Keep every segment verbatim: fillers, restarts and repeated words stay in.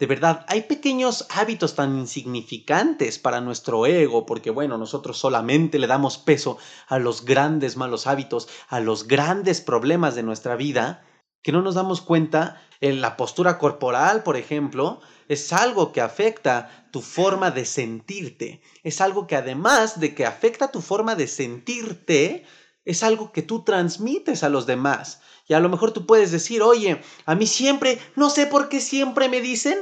De verdad, hay pequeños hábitos tan insignificantes para nuestro ego, porque bueno, nosotros solamente le damos peso a los grandes malos hábitos, a los grandes problemas de nuestra vida, que no nos damos cuenta. En la postura corporal, por ejemplo, es algo que afecta tu forma de sentirte. Es algo que además de que afecta tu forma de sentirte, es algo que tú transmites a los demás. Y a lo mejor tú puedes decir, oye, a mí siempre, no sé por qué siempre me dicen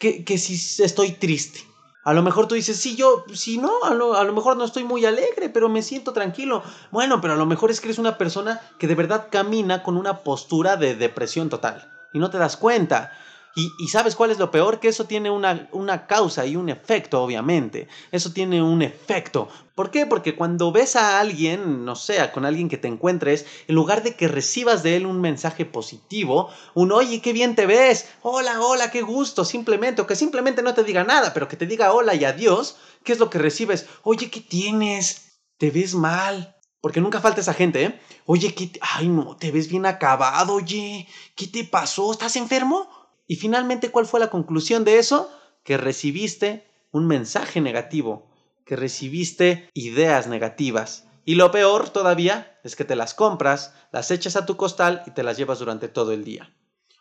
que, que si estoy triste. A lo mejor tú dices, sí, yo, sí, no, a lo, a lo mejor no estoy muy alegre, pero me siento tranquilo. Bueno, pero a lo mejor es que eres una persona que de verdad camina con una postura de depresión total y no te das cuenta. Y, y ¿sabes cuál es lo peor? Que eso tiene una, una causa y un efecto, obviamente. Eso tiene un efecto. ¿Por qué? Porque cuando ves a alguien, no sé, con alguien que te encuentres, en lugar de que recibas de él un mensaje positivo, un oye, qué bien te ves, hola, hola, qué gusto, simplemente, o que simplemente no te diga nada, pero que te diga hola y adiós, ¿qué es lo que recibes? Oye, ¿qué tienes? ¿Te ves mal? Porque nunca falta esa gente, ¿eh? Oye, ¿qué? Te... Ay, no, te ves bien acabado, oye, ¿qué te pasó? ¿Estás enfermo? Y finalmente, ¿cuál fue la conclusión de eso? Que recibiste un mensaje negativo, que recibiste ideas negativas. Y lo peor todavía es que te las compras, las echas a tu costal y te las llevas durante todo el día.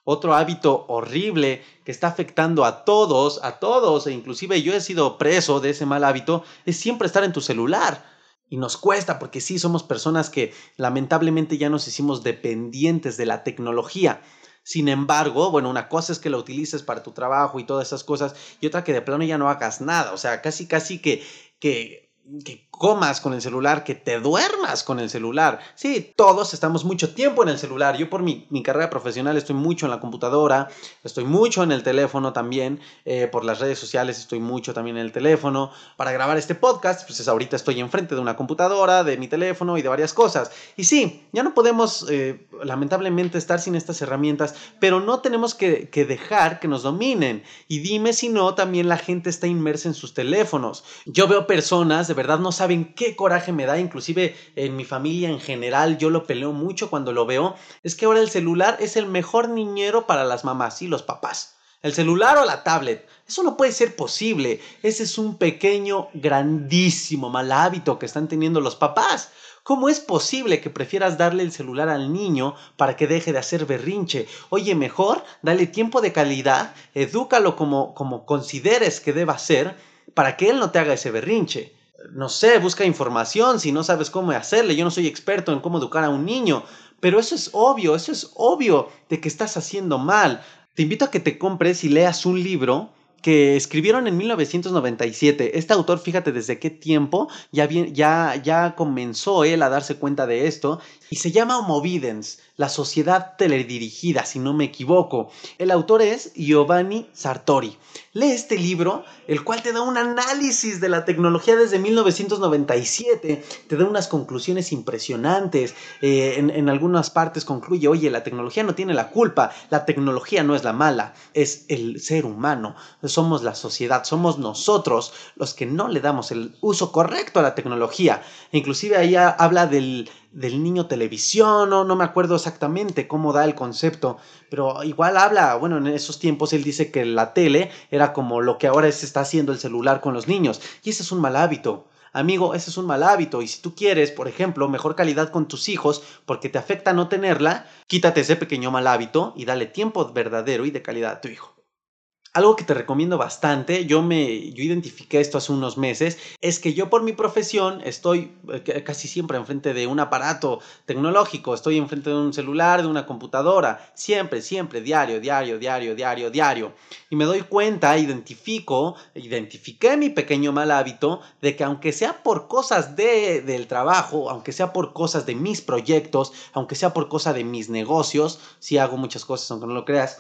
Otro hábito horrible que está afectando a todos, a todos, e inclusive yo he sido preso de ese mal hábito, es siempre estar en tu celular. Y nos cuesta porque sí, somos personas que lamentablemente ya nos hicimos dependientes de la tecnología. Sin embargo, bueno, una cosa es que lo utilices para tu trabajo y todas esas cosas, y otra que de plano ya no hagas nada, o sea, casi casi que, que, que comas con el celular, que te duermas con el celular. Sí, todos estamos mucho tiempo en el celular. Yo por mi, mi carrera profesional estoy mucho en la computadora, estoy mucho en el teléfono también, eh, por las redes sociales estoy mucho también en el teléfono. Para grabar este podcast, pues ahorita estoy enfrente de una computadora, de mi teléfono y de varias cosas. Y sí, ya no podemos, eh, lamentablemente, estar sin estas herramientas, pero no tenemos que, que dejar que nos dominen. Y dime si no, también la gente está inmersa en sus teléfonos. Yo veo personas, de verdad no saben ¿saben qué coraje me da? Inclusive en mi familia en general yo lo peleo mucho cuando lo veo. Es que ahora el celular es el mejor niñero para las mamás y los papás. El celular o la tablet. Eso no puede ser posible. Ese es un pequeño, grandísimo mal hábito que están teniendo los papás. ¿Cómo es posible que prefieras darle el celular al niño para que deje de hacer berrinche? Oye, mejor dale tiempo de calidad, edúcalo como, como consideres que deba ser para que él no te haga ese berrinche. No sé, busca información si no sabes cómo hacerle. Yo no soy experto en cómo educar a un niño, pero eso es obvio, eso es obvio de que estás haciendo mal. Te invito a que te compres y leas un libro que escribieron en mil novecientos noventa y siete. Este autor, fíjate desde qué tiempo ya, bien, ya, ya comenzó él a darse cuenta de esto, y se llama Homo Videns, la sociedad teledirigida, si no me equivoco. El autor es Giovanni Sartori. Lee este libro, el cual te da un análisis de la tecnología desde mil novecientos noventa y siete, te da unas conclusiones impresionantes. Eh, en, en algunas partes concluye, oye, la tecnología no tiene la culpa, la tecnología no es la mala, es el ser humano. Somos la sociedad, somos nosotros los que no le damos el uso correcto a la tecnología. Inclusive ahí habla del, del niño televisión, no, no me acuerdo exactamente cómo da el concepto, pero igual habla, bueno, en esos tiempos él dice que la tele era como lo que ahora se está haciendo el celular con los niños, y ese es un mal hábito. Amigo, ese es un mal hábito, y si tú quieres, por ejemplo, mejor calidad con tus hijos porque te afecta no tenerla, quítate ese pequeño mal hábito y dale tiempo verdadero y de calidad a tu hijo. Algo que te recomiendo bastante, yo me yo identifiqué esto hace unos meses, es que yo por mi profesión estoy casi siempre enfrente de un aparato tecnológico, estoy enfrente de un celular, de una computadora, siempre, siempre, diario, diario, diario, diario, diario. Y me doy cuenta, identifico, identifiqué mi pequeño mal hábito de que aunque sea por cosas de, del trabajo, aunque sea por cosas de mis proyectos, aunque sea por cosa de mis negocios, sí hago muchas cosas aunque no lo creas,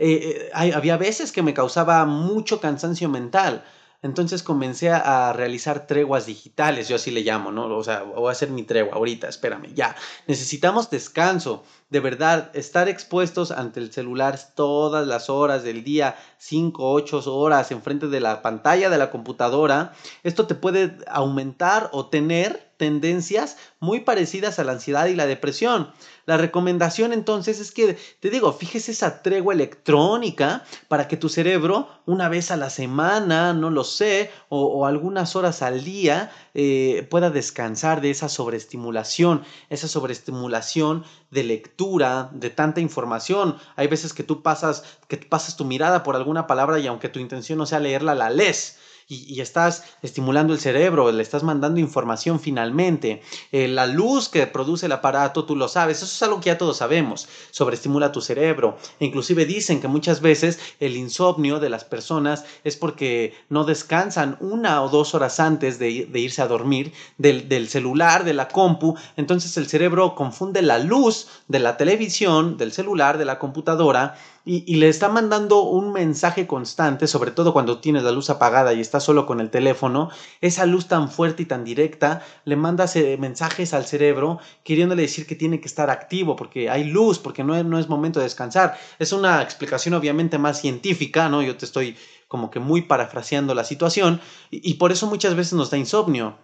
Eh, eh, había veces que me causaba mucho cansancio mental. Entonces comencé a realizar treguas digitales, yo así le llamo, ¿no? O sea, voy a hacer mi tregua ahorita, espérame, ya. Necesitamos descanso, de verdad, estar expuestos ante el celular todas las horas del día, cinco, ocho horas enfrente de la pantalla de la computadora. Esto te puede aumentar o tener tendencias muy parecidas a la ansiedad y la depresión. La recomendación entonces es que, te digo, fijes esa tregua electrónica para que tu cerebro una vez a la semana, no lo sé, o, o algunas horas al día eh, pueda descansar de esa sobreestimulación, esa sobreestimulación de lectura, de tanta información. Hay veces que tú pasas, que pasas tu mirada por alguna palabra y aunque tu intención no sea leerla, la lees. Y, y estás estimulando el cerebro, le estás mandando información finalmente. Eh, la luz que produce el aparato, tú lo sabes, eso es algo que ya todos sabemos, sobreestimula tu cerebro. E inclusive dicen que muchas veces el insomnio de las personas es porque no descansan una o dos horas antes de, de irse a dormir, del, del celular, de la compu. Entonces el cerebro confunde la luz de la televisión, del celular, de la computadora, Y, y le está mandando un mensaje constante, sobre todo cuando tienes la luz apagada y estás solo con el teléfono. Esa luz tan fuerte y tan directa le mandas eh, mensajes al cerebro queriéndole decir que tiene que estar activo porque hay luz, porque no es, no es momento de descansar. Es una explicación obviamente más científica, ¿no? Yo te estoy como que muy parafraseando la situación y, y por eso muchas veces nos da insomnio.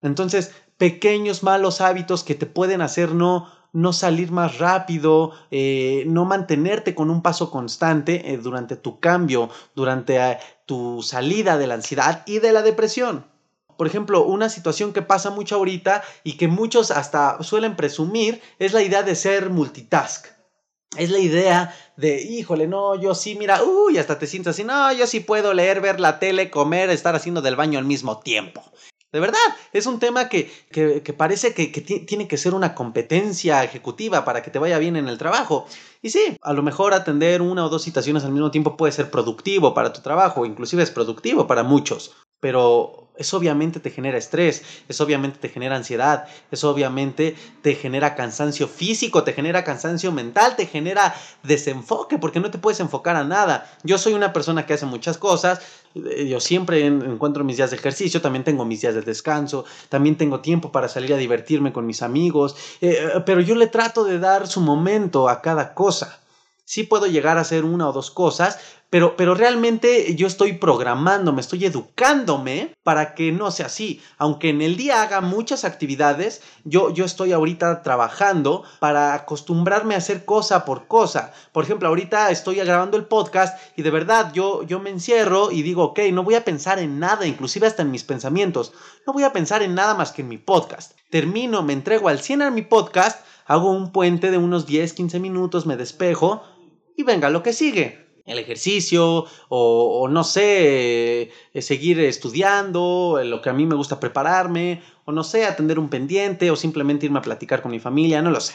Entonces, pequeños malos hábitos que te pueden hacer no... no salir más rápido, eh, no mantenerte con un paso constante eh, durante tu cambio, durante eh, tu salida de la ansiedad y de la depresión. Por ejemplo, una situación que pasa mucho ahorita y que muchos hasta suelen presumir es la idea de ser multitask. Es la idea de, híjole, no, yo sí, mira, uy, hasta te sientes así, no, yo sí puedo leer, ver la tele, comer, estar haciendo del baño al mismo tiempo. De verdad, es un tema que, que, que parece que, que tiene que ser una competencia ejecutiva para que te vaya bien en el trabajo. Y sí, a lo mejor atender una o dos citaciones al mismo tiempo puede ser productivo para tu trabajo, inclusive es productivo para muchos, pero eso obviamente te genera estrés, eso obviamente te genera ansiedad, eso obviamente te genera cansancio físico, te genera cansancio mental, te genera desenfoque porque no te puedes enfocar a nada. Yo soy una persona que hace muchas cosas. Yo siempre encuentro mis días de ejercicio, también tengo mis días de descanso, también tengo tiempo para salir a divertirme con mis amigos, eh, pero yo le trato de dar su momento a cada cosa. Sí puedo llegar a hacer una o dos cosas, pero, pero realmente yo estoy programándome, estoy educándome para que no sea así. Aunque en el día haga muchas actividades, yo, yo estoy ahorita trabajando para acostumbrarme a hacer cosa por cosa. Por ejemplo, ahorita estoy grabando el podcast y de verdad yo, yo me encierro y digo, ok, no voy a pensar en nada, inclusive hasta en mis pensamientos. No voy a pensar en nada más que en mi podcast. Termino, me entrego al cien a mi podcast, hago un puente de unos diez, quince minutos, me despejo. Y venga lo que sigue, el ejercicio o, o no sé, eh, seguir estudiando, lo que a mí me gusta prepararme o no sé, atender un pendiente o simplemente irme a platicar con mi familia, no lo sé.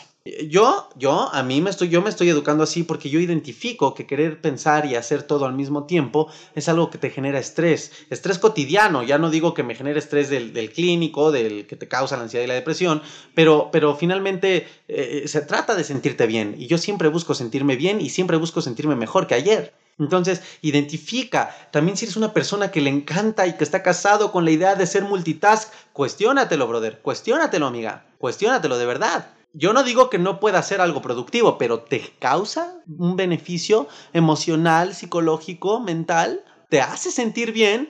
Yo, yo, a mí me estoy, yo me estoy educando así porque yo identifico que querer pensar y hacer todo al mismo tiempo es algo que te genera estrés, estrés cotidiano. Ya no digo que me genere estrés del, del clínico, del que te causa la ansiedad y la depresión, pero, pero finalmente eh, se trata de sentirte bien y yo siempre busco sentirme bien y siempre busco sentirme mejor que ayer. Entonces, identifica. También si eres una persona que le encanta y que está casado con la idea de ser multitask, cuestiónatelo, brother, cuestiónatelo, amiga, cuestiónatelo de verdad. Yo no digo que no pueda hacer algo productivo, pero te causa un beneficio emocional, psicológico, mental, te hace sentir bien,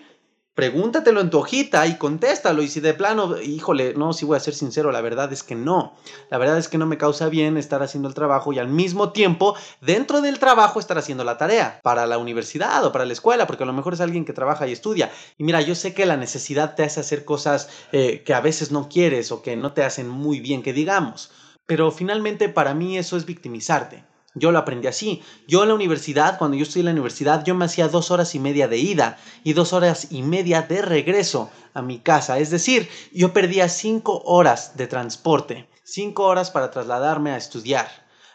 pregúntatelo en tu hojita y contéstalo. Y si de plano, híjole, no, si voy a ser sincero, la verdad es que no. La verdad es que no me causa bien estar haciendo el trabajo y al mismo tiempo, dentro del trabajo, estar haciendo la tarea para la universidad o para la escuela, porque a lo mejor es alguien que trabaja y estudia. Y mira, yo sé que la necesidad te hace hacer cosas eh, que a veces no quieres o que no te hacen muy bien, que digamos. Pero finalmente para mí eso es victimizarte. Yo lo aprendí así. Yo en la universidad, cuando yo estudié en la universidad, yo me hacía dos horas y media de ida y dos horas y media de regreso a mi casa. Es decir, yo perdía cinco horas de transporte, cinco horas para trasladarme a estudiar.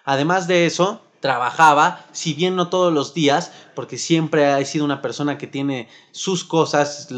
Además de eso, trabajaba, si bien no todos los días, porque siempre he sido una persona que tiene sus cosas,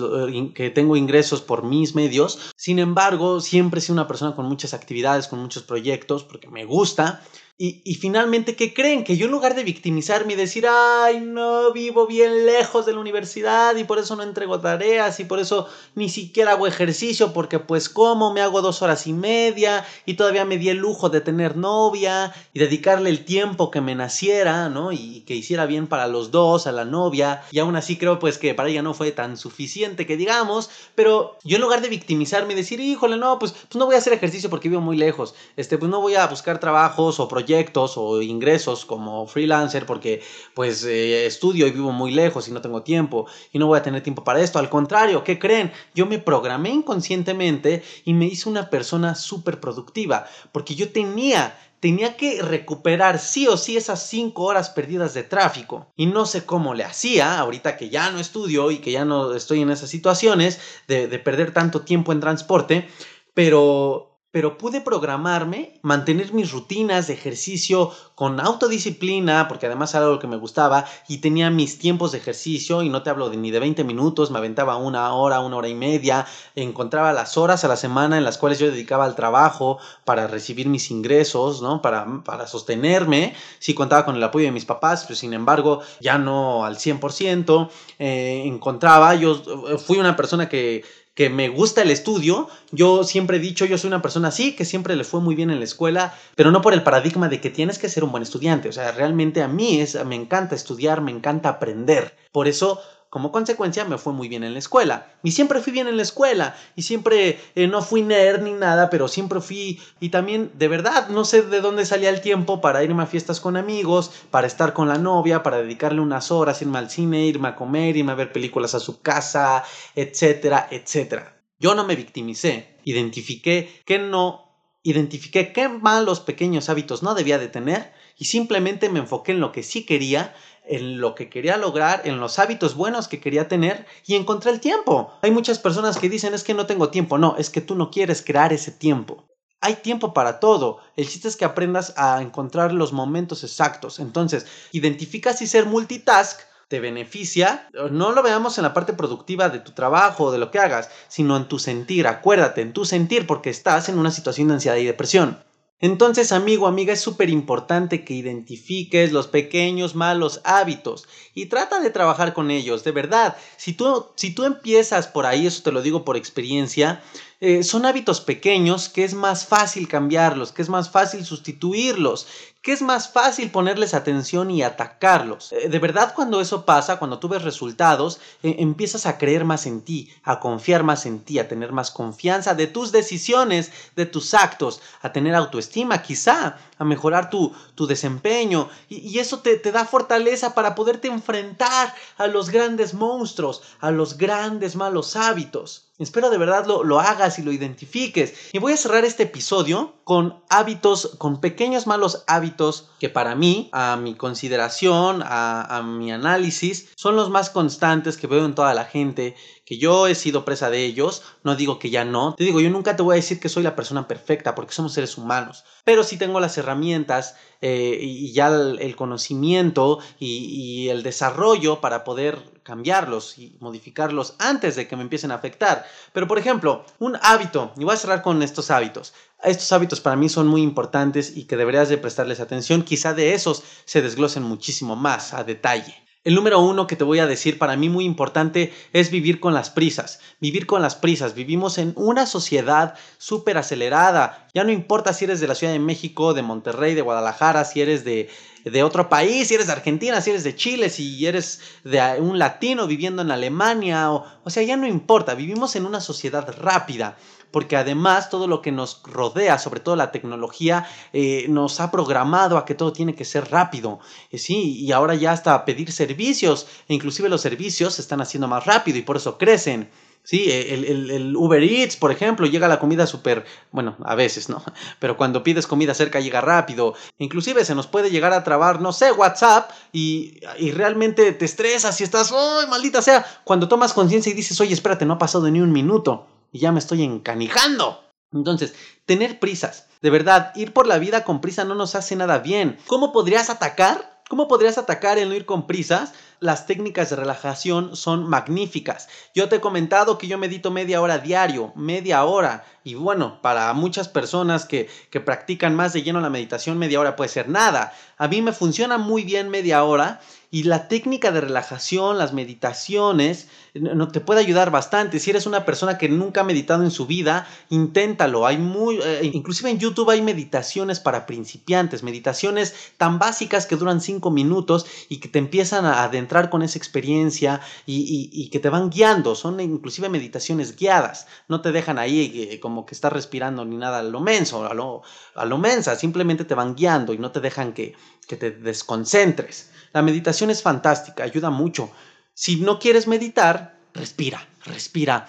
que tengo ingresos por mis medios. Sin embargo, siempre he sido una persona con muchas actividades, con muchos proyectos, porque me gusta. Y, y finalmente, ¿qué creen? Que yo en lugar de victimizarme y decir, ay, no, vivo bien lejos de la universidad y por eso no entrego tareas y por eso ni siquiera hago ejercicio porque pues como me hago dos horas y media y todavía me di el lujo de tener novia y dedicarle el tiempo que me naciera, ¿no? Y que hiciera bien para los dos. esposa, la novia, y aún así creo pues que para ella no fue tan suficiente que digamos, pero yo en lugar de victimizarme y decir, híjole, no, pues, pues no voy a hacer ejercicio porque vivo muy lejos, este, pues no voy a buscar trabajos o proyectos o ingresos como freelancer porque pues eh, estudio y vivo muy lejos y no tengo tiempo y no voy a tener tiempo para esto, al contrario, ¿qué creen? Yo me programé inconscientemente y me hice una persona súper productiva porque yo tenía... Tenía que recuperar sí o sí esas cinco horas perdidas de tráfico. Y no sé cómo le hacía, ahorita que ya no estudio y que ya no estoy en esas situaciones de, de perder tanto tiempo en transporte, pero... Pero pude programarme, mantener mis rutinas de ejercicio con autodisciplina, porque además era algo que me gustaba, y tenía mis tiempos de ejercicio, y no te hablo de ni de veinte minutos, me aventaba una hora, una hora y media, encontraba las horas a la semana en las cuales yo dedicaba al trabajo para recibir mis ingresos, ¿no? Para, para sostenerme, sí contaba con el apoyo de mis papás, pero sin embargo ya no al cien por ciento, eh, encontraba, yo fui una persona que... que me gusta el estudio, yo siempre he dicho, yo soy una persona así, que siempre le fue muy bien en la escuela, pero no por el paradigma de que tienes que ser un buen estudiante, o sea, realmente a mí es, me encanta estudiar, me encanta aprender, por eso... Como consecuencia me fue muy bien en la escuela y siempre fui bien en la escuela y siempre eh, no fui nerd ni nada, pero siempre fui y también de verdad no sé de dónde salía el tiempo para irme a fiestas con amigos, para estar con la novia, para dedicarle unas horas, irme al cine, irme a comer, irme a ver películas a su casa, etcétera, etcétera. Yo no me victimicé, identifiqué que no, identifiqué qué malos pequeños hábitos no debía de tener y simplemente me enfoqué en lo que sí quería, en lo que quería lograr, en los hábitos buenos que quería tener y encontré el tiempo. Hay muchas personas que dicen es que no tengo tiempo. No, es que tú no quieres crear ese tiempo. Hay tiempo para todo. El chiste es que aprendas a encontrar los momentos exactos. Entonces, identifica si ser multitask te beneficia, no lo veamos en la parte productiva de tu trabajo o de lo que hagas, sino en tu sentir. Acuérdate, en tu sentir porque estás en una situación de ansiedad y depresión. Entonces, amigo, amiga, es súper importante que identifiques los pequeños malos hábitos y trata de trabajar con ellos, de verdad. Si tú, si tú empiezas por ahí, eso te lo digo por experiencia, eh, son hábitos pequeños que es más fácil cambiarlos, que es más fácil sustituirlos, que es más fácil ponerles atención y atacarlos. Eh, de verdad, cuando eso pasa, cuando tú ves resultados, eh, empiezas a creer más en ti, a confiar más en ti, a tener más confianza de tus decisiones, de tus actos, a tener autoestima, quizá a mejorar tu, tu desempeño y, y eso te, te da fortaleza para poderte enfrentar a los grandes monstruos, a los grandes malos hábitos. Espero de verdad lo, lo hagas y lo identifiques. Y voy a cerrar este episodio con hábitos, con pequeños malos hábitos que para mí, a mi consideración, a, a mi análisis, son los más constantes que veo en toda la gente, que yo he sido presa de ellos. No digo que ya no. Te digo, yo nunca te voy a decir que soy la persona perfecta porque somos seres humanos. Pero sí tengo las herramientas eh, y ya el, el conocimiento y, y el desarrollo para poder cambiarlos y modificarlos antes de que me empiecen a afectar. Pero por ejemplo, un hábito, y voy a cerrar con estos hábitos. Estos hábitos para mí son muy importantes y que deberías de prestarles atención. Quizá de esos se desglosen muchísimo más a detalle. El número uno que te voy a decir para mí muy importante es vivir con las prisas. Vivir con las prisas. Vivimos en una sociedad súper acelerada. Ya no importa si eres de la Ciudad de México, de Monterrey, de Guadalajara, si eres de, de otro país, si eres de Argentina, si eres de Chile, si eres de un latino viviendo en Alemania. O, o sea, ya no importa. Vivimos en una sociedad rápida. Porque además todo lo que nos rodea, sobre todo la tecnología, eh, nos ha programado a que todo tiene que ser rápido. Eh, sí, y ahora ya hasta pedir servicios, e inclusive los servicios se están haciendo más rápido y por eso crecen. Sí, el, el, el Uber Eats, por ejemplo, llega la comida súper, bueno, a veces, ¿no? Pero cuando pides comida cerca llega rápido. Inclusive se nos puede llegar a trabar, no sé, WhatsApp y, y realmente te estresas y estás, ¡ay, maldita sea! Cuando tomas conciencia y dices, oye, espérate, no ha pasado ni un minuto. Y ya me estoy encanijando. Entonces, tener prisas. De verdad, ir por la vida con prisa no nos hace nada bien. ¿Cómo podrías atacar? ¿Cómo podrías atacar el no ir con prisas? Las técnicas de relajación son magníficas. Yo te he comentado que yo medito media hora diario, media hora. Y bueno, para muchas personas que, que practican más de lleno la meditación, media hora puede ser nada. A mí me funciona muy bien media hora. Y la técnica de relajación, las meditaciones, no te puede ayudar bastante. Si eres una persona que nunca ha meditado en su vida, inténtalo. Hay muy, eh, inclusive en YouTube hay meditaciones para principiantes, meditaciones tan básicas que duran cinco minutos y que te empiezan a adentrar entrar con esa experiencia y, y, y que te van guiando, son inclusive meditaciones guiadas, no te dejan ahí como que estás respirando ni nada a lo menso, a lo, a lo mensa, simplemente te van guiando y no te dejan que, que te desconcentres. La meditación es fantástica, ayuda mucho. Si no quieres meditar, respira, respira.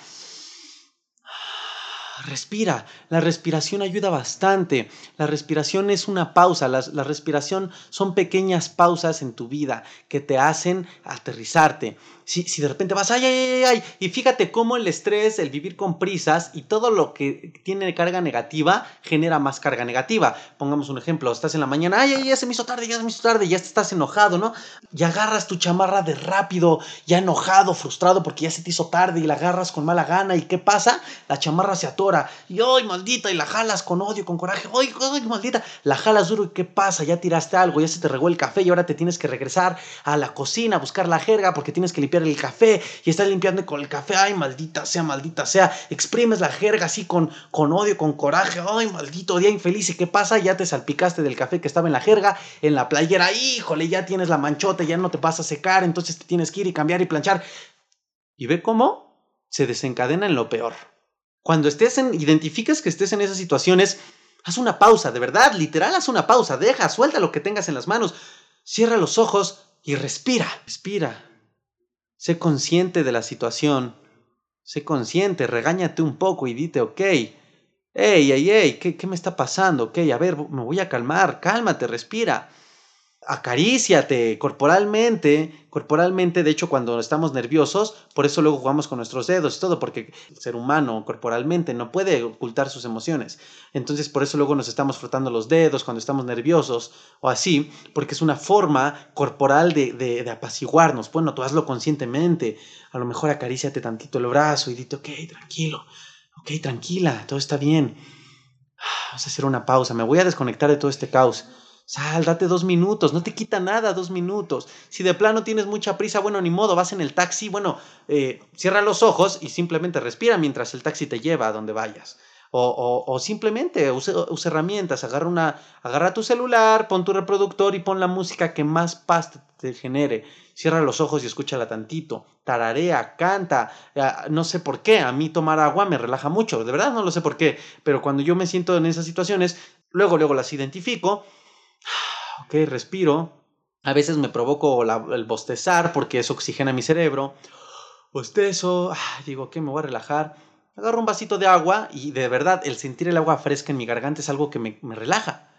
Respira, la respiración ayuda bastante, la respiración es una pausa, la, la respiración son pequeñas pausas en tu vida que te hacen aterrizarte. Si, si de repente vas, ay, ay, ay, ay, y fíjate cómo el estrés, el vivir con prisas y todo lo que tiene carga negativa genera más carga negativa. Pongamos un ejemplo, estás en la mañana, ay, ay, ya se me hizo tarde, ya se me hizo tarde, ya estás enojado, ¿no? Y agarras tu chamarra de rápido, ya enojado, frustrado porque ya se te hizo tarde y la agarras con mala gana. ¿Y qué pasa? La chamarra se atora. Y hoy, maldita, y la jalas con odio, con coraje. Hoy, hoy, maldita, la jalas duro. ¿Y qué pasa? Ya tiraste algo, ya se te regó el café y ahora te tienes que regresar a la cocina a buscar la jerga porque tienes que limpiar el café y estás limpiando con el café. Ay, maldita sea, maldita sea. Exprimes la jerga así con, con odio, con coraje. Ay, maldito día infeliz. ¿Y qué pasa? Ya te salpicaste del café que estaba en la jerga, en la playera. Híjole, ya tienes la manchota, ya no te vas a secar. Entonces te tienes que ir y cambiar y planchar. Y ve cómo se desencadena en lo peor. Cuando estés en, identifiques que estés en esas situaciones, haz una pausa, de verdad, literal, haz una pausa, deja, suelta lo que tengas en las manos, cierra los ojos y respira, respira. Sé consciente de la situación, sé consciente, regáñate un poco y dite, ok, hey, hey, hey, ¿qué, qué me está pasando? Ok, a ver, me voy a calmar, cálmate, respira. Acaríciate corporalmente, corporalmente, de hecho cuando estamos nerviosos, por eso luego jugamos con nuestros dedos y todo, porque el ser humano corporalmente no puede ocultar sus emociones, entonces por eso luego nos estamos frotando los dedos cuando estamos nerviosos o así, porque es una forma corporal de, de, de apaciguarnos. Bueno, tú hazlo conscientemente, a lo mejor acaríciate tantito el brazo y dite, ok, tranquilo, ok, tranquila, todo está bien, vamos a hacer una pausa, me voy a desconectar de todo este caos. Sal, date dos minutos, no te quita nada dos minutos. Si de plano tienes mucha prisa, bueno, ni modo, vas en el taxi, bueno, eh, cierra los ojos y simplemente respira mientras el taxi te lleva a donde vayas. O, o, o simplemente usa, usa herramientas, agarra, una, agarra tu celular, pon tu reproductor y pon la música que más paz te, te genere. Cierra los ojos y escúchala tantito, tararea, canta, no sé por qué, a mí tomar agua me relaja mucho, de verdad no lo sé por qué, pero cuando yo me siento en esas situaciones, luego, luego las identifico. Ok, respiro. A veces me provoco la, el bostezar porque eso oxigena mi cerebro. Bostezo. Digo, ok, me voy a relajar. Agarro un vasito de agua y de verdad el sentir el agua fresca en mi garganta es algo que me, me relaja.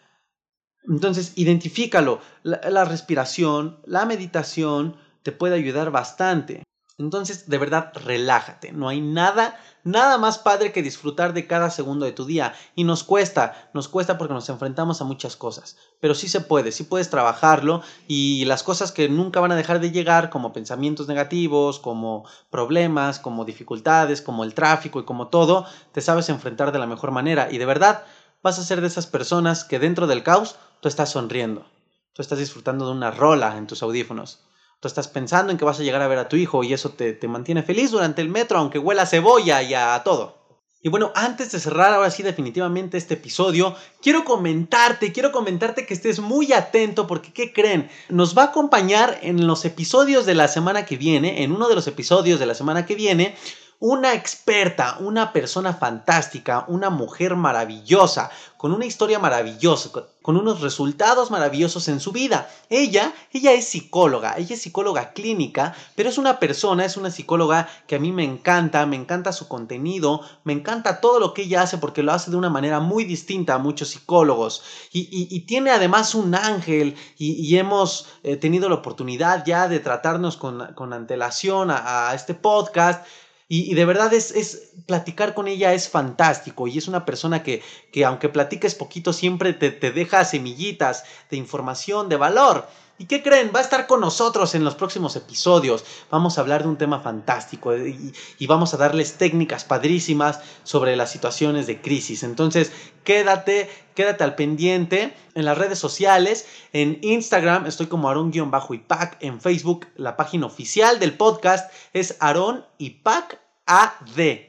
Entonces, identifícalo. La, la respiración, la meditación te puede ayudar bastante. Entonces, de verdad, relájate. No hay nada, nada más padre que disfrutar de cada segundo de tu día. Y nos cuesta, nos cuesta porque nos enfrentamos a muchas cosas. Pero sí se puede, sí puedes trabajarlo. Y las cosas que nunca van a dejar de llegar, como pensamientos negativos, como problemas, como dificultades, como el tráfico y como todo, te sabes enfrentar de la mejor manera. Y de verdad, vas a ser de esas personas que dentro del caos, tú estás sonriendo. Tú estás disfrutando de una rola en tus audífonos. Tú estás pensando en que vas a llegar a ver a tu hijo y eso te, te mantiene feliz durante el metro, aunque huela a cebolla y a todo. Y bueno, antes de cerrar ahora sí definitivamente este episodio, quiero comentarte, quiero comentarte que estés muy atento porque, ¿qué creen? Nos va a acompañar en los episodios de la semana que viene, en uno de los episodios de la semana que viene, una experta, una persona fantástica, una mujer maravillosa, con una historia maravillosa, con unos resultados maravillosos en su vida. Ella, ella es psicóloga, ella es psicóloga clínica, pero es una persona, es una psicóloga que a mí me encanta, me encanta su contenido, me encanta todo lo que ella hace porque lo hace de una manera muy distinta a muchos psicólogos. Y, y, y tiene además un ángel y, y hemos eh, tenido la oportunidad ya de tratarnos con, con antelación a, a este podcast. Y, y de verdad es, es platicar con ella es fantástico y es una persona que, que aunque platiques poquito siempre te, te deja semillitas de información, de valor. ¿Y qué creen? Va a estar con nosotros en los próximos episodios. Vamos a hablar de un tema fantástico y, y vamos a darles técnicas padrísimas sobre las situaciones de crisis. Entonces, quédate, quédate al pendiente en las redes sociales. En Instagram estoy como Aarón-Ipac. En Facebook la página oficial del podcast es Aarón Ipac A D.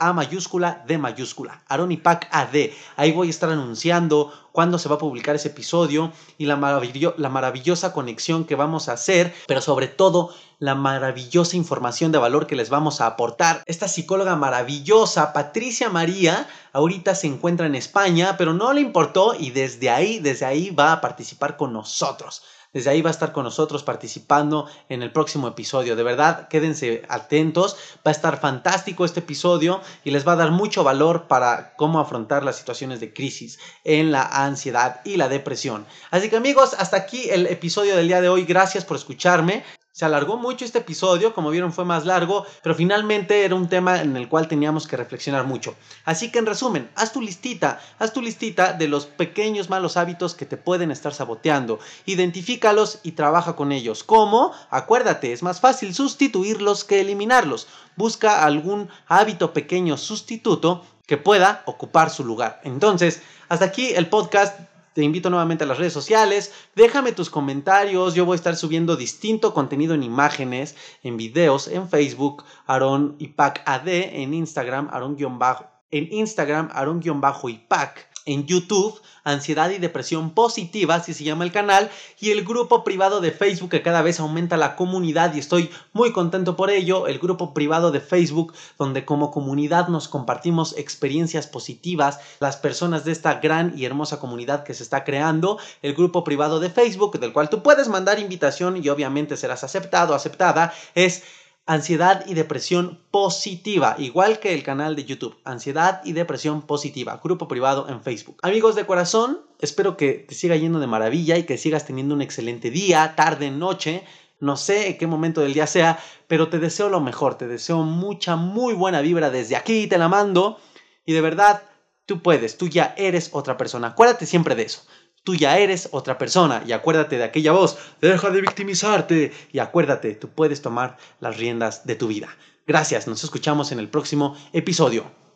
A mayúscula, D mayúscula, Aronipac A D. Ahí voy a estar anunciando cuándo se va a publicar ese episodio y la, maravillo la maravillosa conexión que vamos a hacer, pero sobre todo la maravillosa información de valor que les vamos a aportar. Esta psicóloga maravillosa, Patricia María, ahorita se encuentra en España, pero no le importó y desde ahí, desde ahí va a participar con nosotros. Desde ahí va a estar con nosotros participando en el próximo episodio. De verdad, quédense atentos. Va a estar fantástico este episodio y les va a dar mucho valor para cómo afrontar las situaciones de crisis en la ansiedad y la depresión. Así que amigos, hasta aquí el episodio del día de hoy. Gracias por escucharme. Se alargó mucho este episodio, como vieron fue más largo, pero finalmente era un tema en el cual teníamos que reflexionar mucho. Así que en resumen, haz tu listita, haz tu listita de los pequeños malos hábitos que te pueden estar saboteando. Identifícalos y trabaja con ellos. ¿Cómo? Acuérdate, es más fácil sustituirlos que eliminarlos. Busca algún hábito pequeño sustituto que pueda ocupar su lugar. Entonces, hasta aquí el podcast. Te invito nuevamente a las redes sociales, déjame tus comentarios, yo voy a estar subiendo distinto contenido en imágenes, en videos, en Facebook, Aronipac A D, en Instagram, Aron-Bajo, en Instagram, Aron-Ipac, en YouTube, Ansiedad y Depresión Positiva, así se llama el canal, y el grupo privado de Facebook que cada vez aumenta la comunidad y estoy muy contento por ello, el grupo privado de Facebook donde como comunidad nos compartimos experiencias positivas, las personas de esta gran y hermosa comunidad que se está creando, el grupo privado de Facebook del cual tú puedes mandar invitación y obviamente serás aceptado, aceptada, es Ansiedad y Depresión Positiva, igual que el canal de YouTube, Ansiedad y Depresión Positiva, grupo privado en Facebook. Amigos de corazón, espero que te siga yendo de maravilla y que sigas teniendo un excelente día, tarde, noche, no sé en qué momento del día sea, pero te deseo lo mejor, te deseo mucha, muy buena vibra desde aquí, te la mando y de verdad, tú puedes, tú ya eres otra persona, acuérdate siempre de eso. Tú ya eres otra persona y acuérdate de aquella voz, deja de victimizarte y acuérdate, tú puedes tomar las riendas de tu vida. Gracias, nos escuchamos en el próximo episodio.